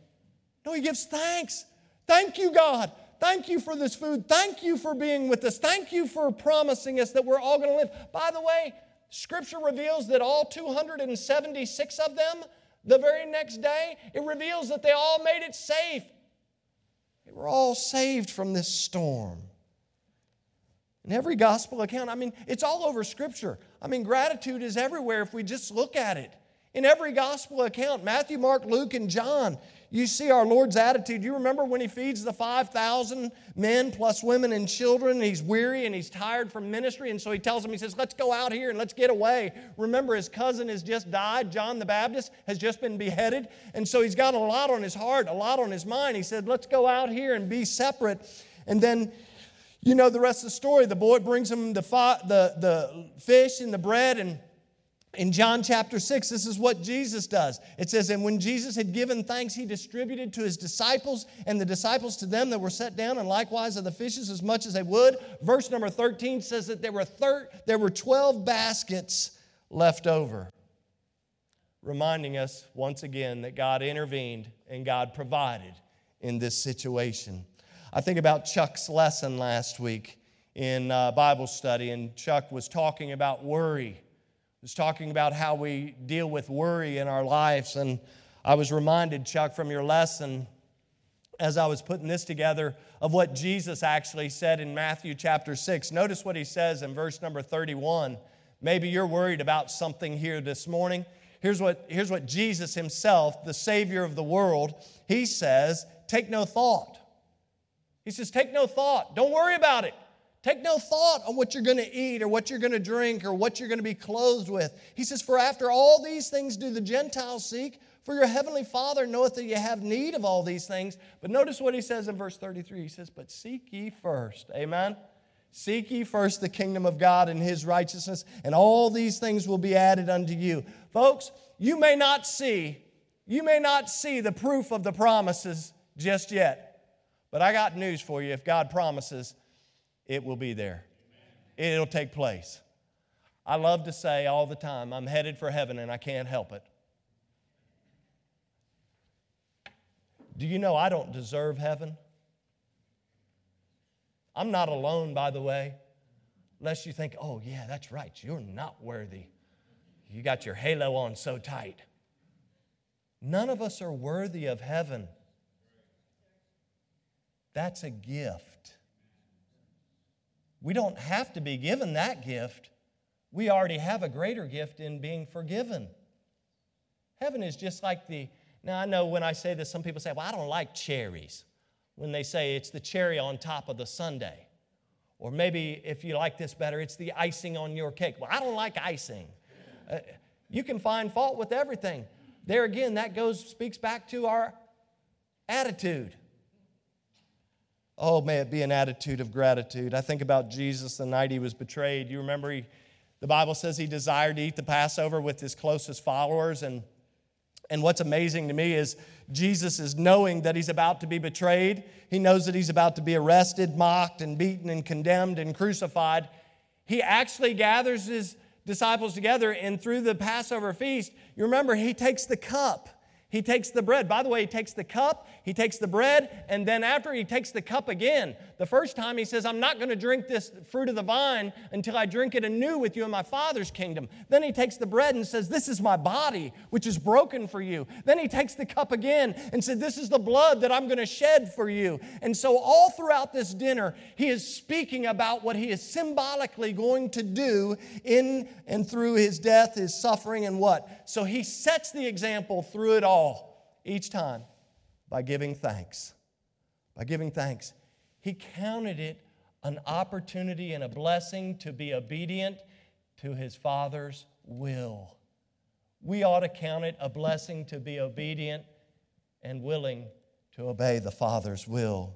No, he gives thanks. Thank you, God. Thank you for this food. Thank you for being with us. Thank you for promising us that we're all going to live. By the way, Scripture reveals that all two hundred seventy-six of them, the very next day, it reveals that they all made it safe. They were all saved from this storm. In every gospel account, I mean, it's all over Scripture. I mean, gratitude is everywhere if we just look at it. In every gospel account, Matthew, Mark, Luke, and John, you see our Lord's attitude. You remember when He feeds the five thousand men plus women and children, and He's weary and He's tired from ministry, and so He tells them, He says, let's go out here and let's get away. Remember, His cousin has just died. John the Baptist has just been beheaded, and so He's got a lot on His heart, a lot on His mind. He said, let's go out here and be separate, and then you know the rest of the story. The boy brings him the, fi- the, the fish and the bread. And in John chapter six, this is what Jesus does. It says, and when Jesus had given thanks, He distributed to His disciples, and the disciples to them that were set down, and likewise of the fishes as much as they would. Verse number thirteen says that there were, thir- there were twelve baskets left over, reminding us once again that God intervened and God provided in this situation. I think about Chuck's lesson last week in uh, Bible study, and Chuck was talking about worry. He was talking about how we deal with worry in our lives, and I was reminded, Chuck, from your lesson as I was putting this together of what Jesus actually said in Matthew chapter six. Notice what he says in verse number thirty-one. Maybe you're worried about something here this morning. Here's what, here's what Jesus himself, the Savior of the world, he says, take no thought. He says, take no thought. Don't worry about it. Take no thought on what you're going to eat or what you're going to drink or what you're going to be clothed with. He says, for after all these things do the Gentiles seek, for your heavenly Father knoweth that you have need of all these things. But notice what he says in verse thirty-three. He says, but seek ye first. Amen? Seek ye first the kingdom of God and his righteousness, and all these things will be added unto you. Folks, you may not see, you may not see the proof of the promises just yet. But I got news for you. If God promises, it will be there. It'll take place. I love to say all the time, I'm headed for heaven and I can't help it. Do you know I don't deserve heaven? I'm not alone, by the way. Lest you think, oh, yeah, that's right. You're not worthy. You got your halo on so tight. None of us are worthy of heaven. That's a gift. We don't have to be given that gift. We already have a greater gift in being forgiven. Heaven is just like the... Now, I know when I say this, some people say, well, I don't like cherries. When they say it's the cherry on top of the sundae. Or maybe if you like this better, it's the icing on your cake. Well, I don't like icing. Uh, you can find fault with everything. There again, that goes speaks back to our attitude. Oh, may it be an attitude of gratitude. I think about Jesus the night he was betrayed. You remember, he, the Bible says he desired to eat the Passover with his closest followers. And, and what's amazing to me is Jesus is knowing that he's about to be betrayed. He knows that he's about to be arrested, mocked, and beaten, and condemned, and crucified. He actually gathers his disciples together, and through the Passover feast, you remember, he takes the cup. He takes the bread. By the way, he takes the cup, he takes the bread, and then after he takes the cup again. The first time he says, I'm not going to drink this fruit of the vine until I drink it anew with you in my Father's kingdom. Then he takes the bread and says, this is my body, which is broken for you. Then he takes the cup again and said, this is the blood that I'm going to shed for you. And so all throughout this dinner, he is speaking about what he is symbolically going to do in and through his death, his suffering, and what? So he sets the example through it all. Each time by giving thanks. By giving thanks. He counted it an opportunity and a blessing to be obedient to his Father's will. We ought to count it a blessing to be obedient and willing to obey the Father's will.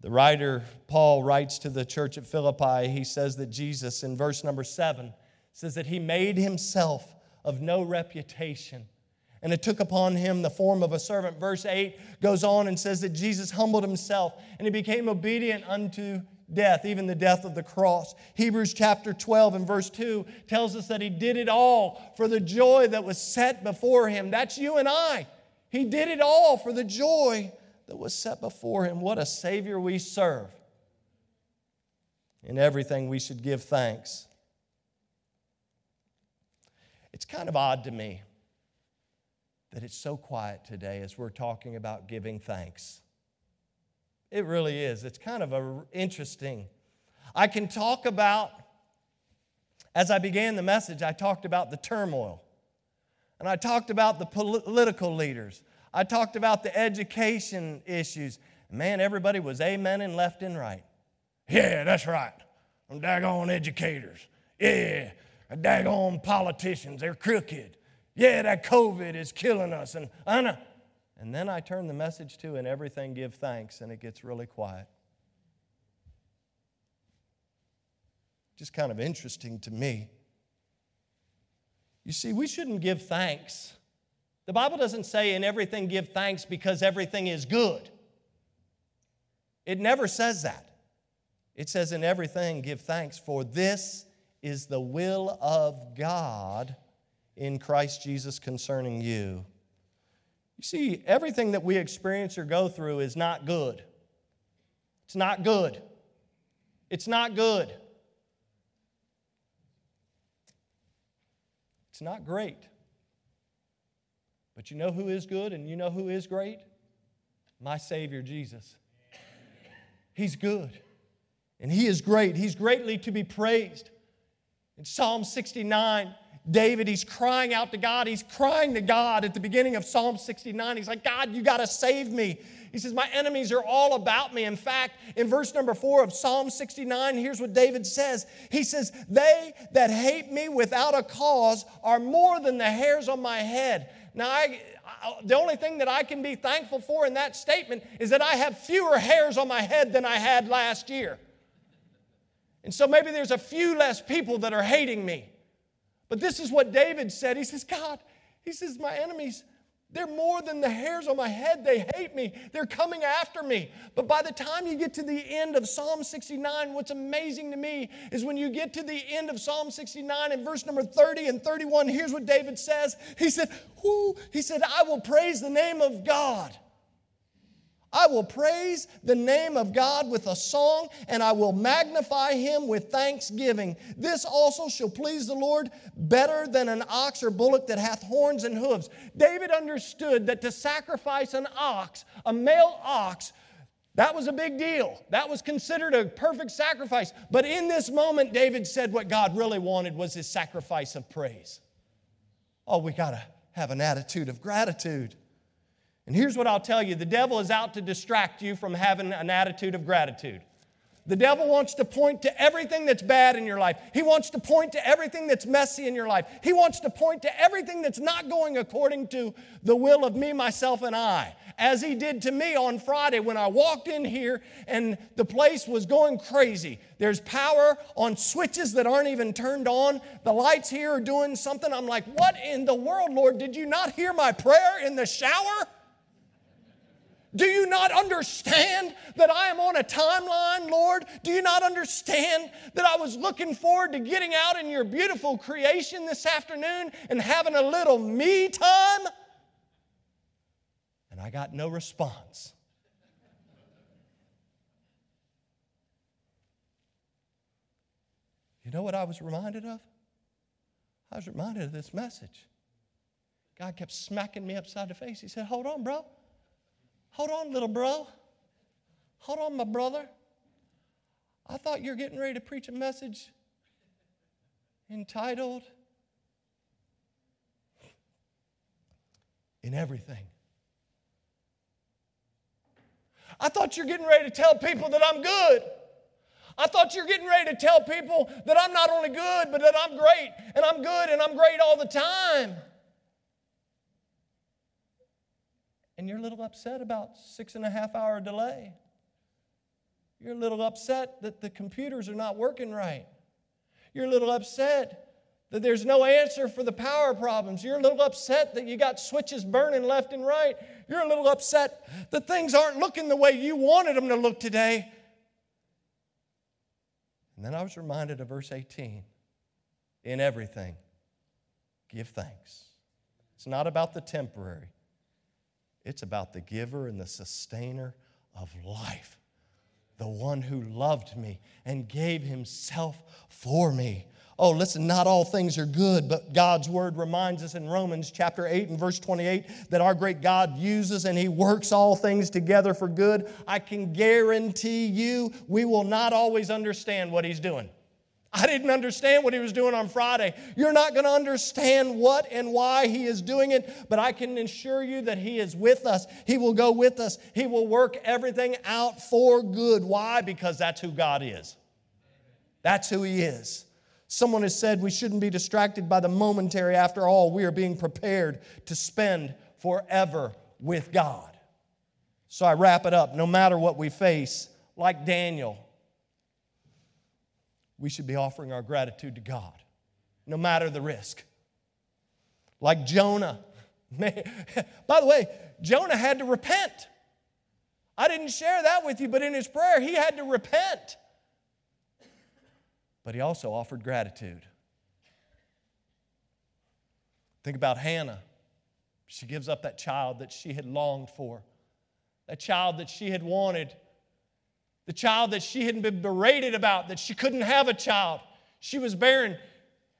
The writer Paul writes to the church at Philippi. He says that Jesus, in verse number seven, says that he made himself of no reputation. And it took upon him the form of a servant. Verse eight goes on and says that Jesus humbled himself and he became obedient unto death, even the death of the cross. Hebrews chapter twelve and verse two tells us that he did it all for the joy that was set before him. That's you and I. He did it all for the joy that was set before him. What a Savior we serve. In everything we should give thanks. It's kind of odd to me that it's so quiet today as we're talking about giving thanks. It really is. It's kind of a interesting. I can talk about, as I began the message, I talked about the turmoil. And I talked about the political leaders. I talked about the education issues. Man, everybody was amening left and right. Yeah, that's right. Them daggone educators. Yeah, daggone politicians. They're crooked. Yeah, that COVID is killing us. And, and then I turn the message to and everything give thanks, and it gets really quiet. Just kind of interesting to me. You see, we shouldn't give thanks. The Bible doesn't say in everything give thanks because everything is good. It never says that. It says in everything give thanks, for this is the will of God in Christ Jesus concerning you. You see, everything that we experience or go through is not good. It's not good. It's not good. It's not great. But you know who is good and you know who is great? my Savior Jesus. He's good, and He is great. He's greatly to be praised. In Psalm sixty-nine, David, he's crying out to God. He's crying to God at the beginning of Psalm sixty-nine. He's like, God, you got to save me. He says, my enemies are all about me. In fact, in verse number four of Psalm sixty-nine, here's what David says. He says, they that hate me without a cause are more than the hairs on my head. Now, I, I, the only thing that I can be thankful for in that statement is that I have fewer hairs on my head than I had last year. And so maybe there's a few less people that are hating me. But this is what David said. He says, God, he says, my enemies, they're more than the hairs on my head. They hate me. They're coming after me. But by the time you get to the end of Psalm sixty-nine, what's amazing to me is when you get to the end of Psalm sixty-nine in verse number thirty and thirty-one, here's what David says. He said, whoo, he said, I will praise the name of God. I will praise the name of God with a song, and I will magnify Him with thanksgiving. This also shall please the Lord better than an ox or bullock that hath horns and hooves. David understood that to sacrifice an ox, a male ox, that was a big deal. That was considered a perfect sacrifice. But in this moment, David said what God really wanted was his sacrifice of praise. Oh, we got to have an attitude of gratitude. And here's what I'll tell you. The devil is out to distract you from having an attitude of gratitude. The devil wants to point to everything that's bad in your life. He wants to point to everything that's messy in your life. He wants to point to everything that's not going according to the will of me, myself, and I. As he did to me on Friday when I walked in here and the place was going crazy. There's power on switches that aren't even turned on. The lights here are doing something. I'm like, what in the world, Lord? Did you not hear my prayer in the shower? Do you not understand that I am on a timeline, Lord? Do you not understand that I was looking forward to getting out in your beautiful creation this afternoon and having a little me time? And I got no response. You know what I was reminded of? I was reminded of this message. God kept smacking me upside the face. He said, hold on, bro. Hold on, little bro. Hold on, my brother. I thought you were getting ready to preach a message entitled In Everything. I thought you were getting ready to tell people that I'm good. I thought you were getting ready to tell people that I'm not only good, but that I'm great, and I'm good, and I'm great all the time. And you're a little upset about six and a half hour delay. You're a little upset that the computers are not working right. You're a little upset that there's no answer for the power problems. You're a little upset that you got switches burning left and right. You're a little upset that things aren't looking the way you wanted them to look today. And then I was reminded of verse eighteen. In everything, give thanks. It's not about the temporary. It's about the giver and the sustainer of life, the one who loved me and gave himself for me. Oh, listen, not all things are good, but God's word reminds us in Romans chapter eight and verse twenty-eight that our great God uses and He works all things together for good. I can guarantee you we will not always understand what He's doing. I didn't understand what He was doing on Friday. You're not going to understand what and why He is doing it, but I can assure you that He is with us. He will go with us. He will work everything out for good. Why? Because that's who God is. That's who He is. Someone has said we shouldn't be distracted by the momentary. After all, we are being prepared to spend forever with God. So I wrap it up. No matter what we face, like Daniel, we should be offering our gratitude to God, no matter the risk. Like Jonah. By the way, Jonah had to repent. I didn't share that with you, but in his prayer, he had to repent. But he also offered gratitude. Think about Hannah. She gives up that child that she had longed for, that child that she had wanted. The child that she had been berated about, that she couldn't have a child. She was barren.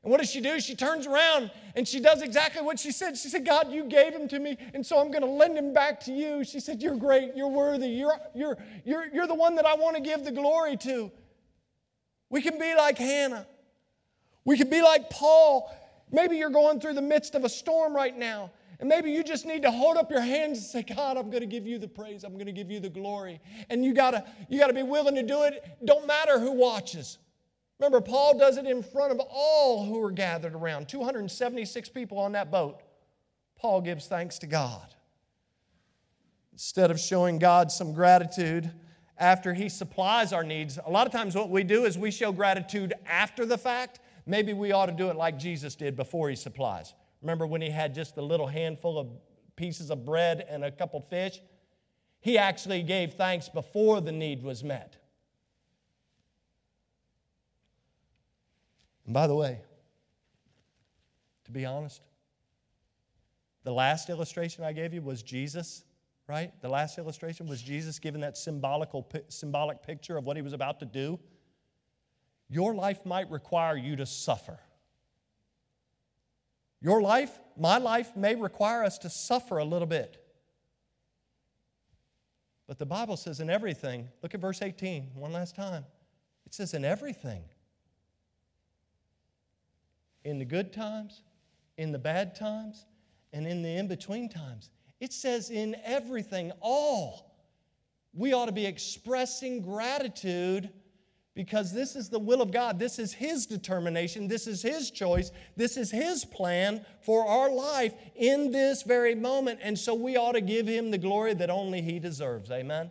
And what does she do? She turns around and she does exactly what she said. She said, God, you gave him to me, and so I'm going to lend him back to you. She said, you're great. You're worthy. You're, you're, you're, you're the one that I want to give the glory to. We can be like Hannah. We can be like Paul. Maybe you're going through the midst of a storm right now. And maybe you just need to hold up your hands and say, God, I'm going to give you the praise. I'm going to give you the glory. And you got to you got to be willing to do it. Don't matter who watches. Remember, Paul does it in front of all who are gathered around. two hundred seventy-six people on that boat. Paul gives thanks to God. Instead of showing God some gratitude after He supplies our needs, a lot of times what we do is we show gratitude after the fact. Maybe we ought to do it like Jesus did before He supplies. Remember when He had just a little handful of pieces of bread and a couple fish? He actually gave thanks before the need was met. And by the way, to be honest, the last illustration I gave you was Jesus, right? The last illustration was Jesus giving that symbolical, symbolic picture of what He was about to do. Your life might require you to suffer. Your life, my life, may require us to suffer a little bit. But the Bible says in everything, look at verse eighteen one last time. It says in everything. In the good times, in the bad times, and in the in-between times. It says in everything, all. We ought to be expressing gratitude, because this is the will of God. This is His determination. This is His choice. This is His plan for our life in this very moment. And so we ought to give Him the glory that only He deserves. Amen? Amen.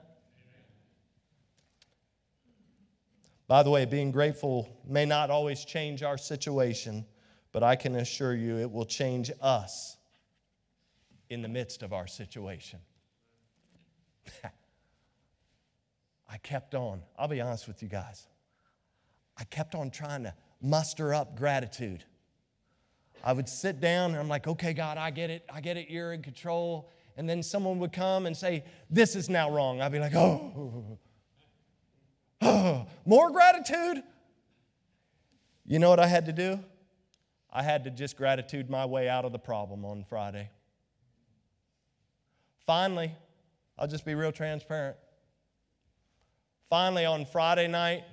By the way, being grateful may not always change our situation, but I can assure you it will change us in the midst of our situation. I kept on. I'll be honest with you guys. I kept on trying to muster up gratitude. I would sit down and I'm like, okay, God, I get it. I get it. You're in control. And then someone would come and say, this is now wrong. I'd be like, oh, oh, more gratitude. You know what I had to do? I had to just gratitude my way out of the problem on Friday. Finally, I'll just be real transparent. Finally, on Friday night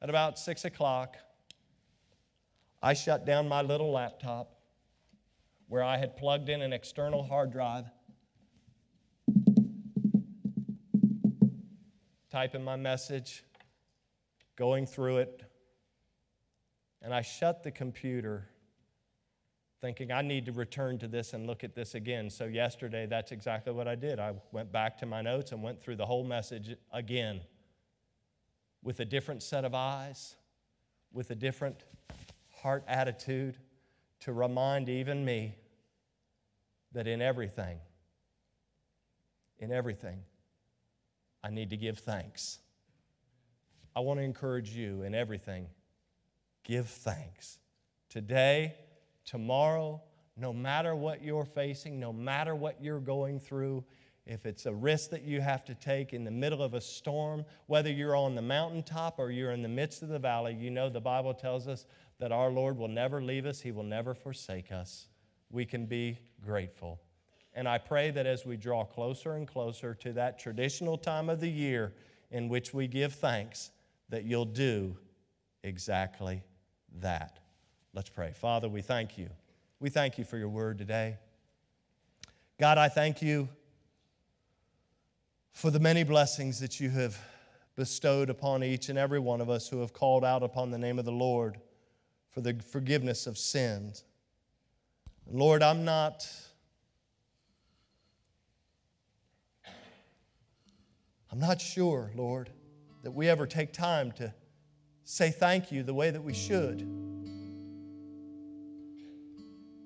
at about six o'clock, I shut down my little laptop where I had plugged in an external hard drive, typing my message, going through it, and I shut the computer thinking I need to return to this and look at this again. So yesterday, that's exactly what I did. I went back to my notes and went through the whole message again, with a different set of eyes, with a different heart attitude, to remind even me that in everything, in everything, I need to give thanks. I want to encourage you in everything, give thanks. Today, tomorrow, no matter what you're facing, no matter what you're going through, if it's a risk that you have to take in the middle of a storm, whether you're on the mountaintop or you're in the midst of the valley, you know the Bible tells us that our Lord will never leave us. He will never forsake us. We can be grateful. And I pray that as we draw closer and closer to that traditional time of the year in which we give thanks, that you'll do exactly that. Let's pray. Father, we thank you. We thank you for your word today. God, I thank you for the many blessings that you have bestowed upon each and every one of us who have called out upon the name of the Lord for the forgiveness of sins. Lord, I'm not, I'm not sure, Lord, that we ever take time to say thank you the way that we should.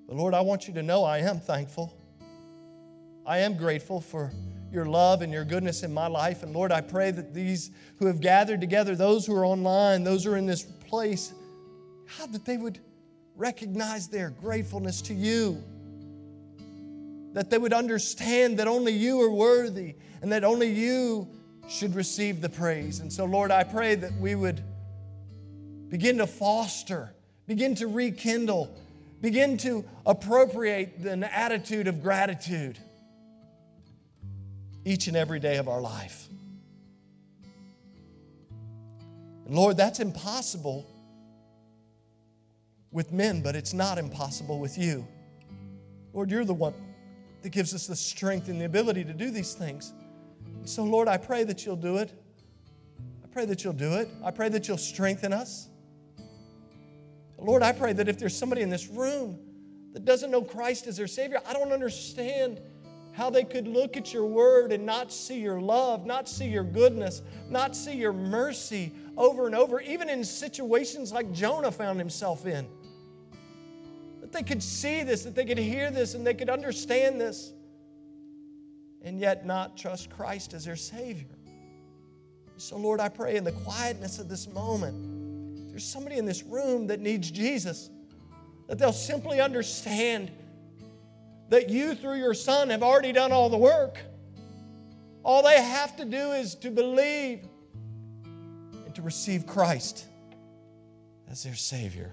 But Lord, I want you to know I am thankful. I am grateful for your love and your goodness in my life. And Lord, I pray that these who have gathered together, those who are online, those who are in this place, God, that they would recognize their gratefulness to you. That they would understand that only you are worthy and that only you should receive the praise. And so, Lord, I pray that we would begin to foster Begin to rekindle. Begin to appropriate an attitude of gratitude each and every day of our life. And Lord, that's impossible with men, but it's not impossible with you. Lord, you're the one that gives us the strength and the ability to do these things. So, Lord, I pray that you'll do it. I pray that you'll do it. I pray that you'll strengthen us. Lord, I pray that if there's somebody in this room that doesn't know Christ as their Savior, I don't understand how they could look at your word and not see your love, not see your goodness, not see your mercy over and over, even in situations like Jonah found himself in. That they could see this, that they could hear this, and they could understand this, and yet not trust Christ as their Savior. So, Lord, I pray in the quietness of this moment, there's somebody in this room that needs Jesus, that they'll simply understand that you, through your Son, have already done all the work. All they have to do is to believe and to receive Christ as their Savior.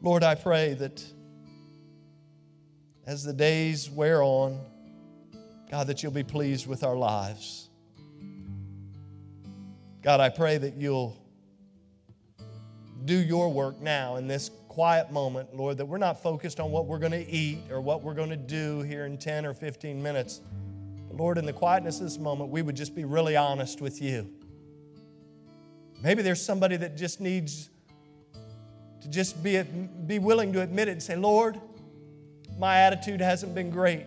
Lord, I pray that as the days wear on, God, that you'll be pleased with our lives. God, I pray that you'll do your work now in this quiet moment, Lord, that we're not focused on what we're going to eat or what we're going to do here in ten or fifteen minutes. But Lord, in the quietness of this moment, we would just be really honest with you. Maybe there's somebody that just needs to just be, be willing to admit it and say, Lord, my attitude hasn't been great.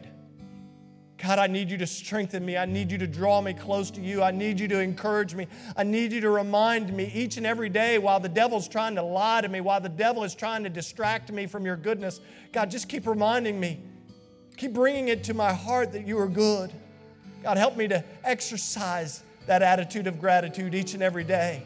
God, I need you to strengthen me. I need you to draw me close to you. I need you to encourage me. I need you to remind me each and every day while the devil's trying to lie to me, while the devil is trying to distract me from your goodness. God, just keep reminding me. Keep bringing it to my heart that you are good. God, help me to exercise that attitude of gratitude each and every day.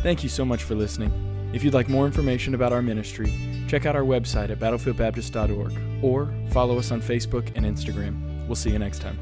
Thank you so much for listening. If you'd like more information about our ministry, check out our website at battlefield baptist dot org or follow us on Facebook and Instagram. We'll see you next time.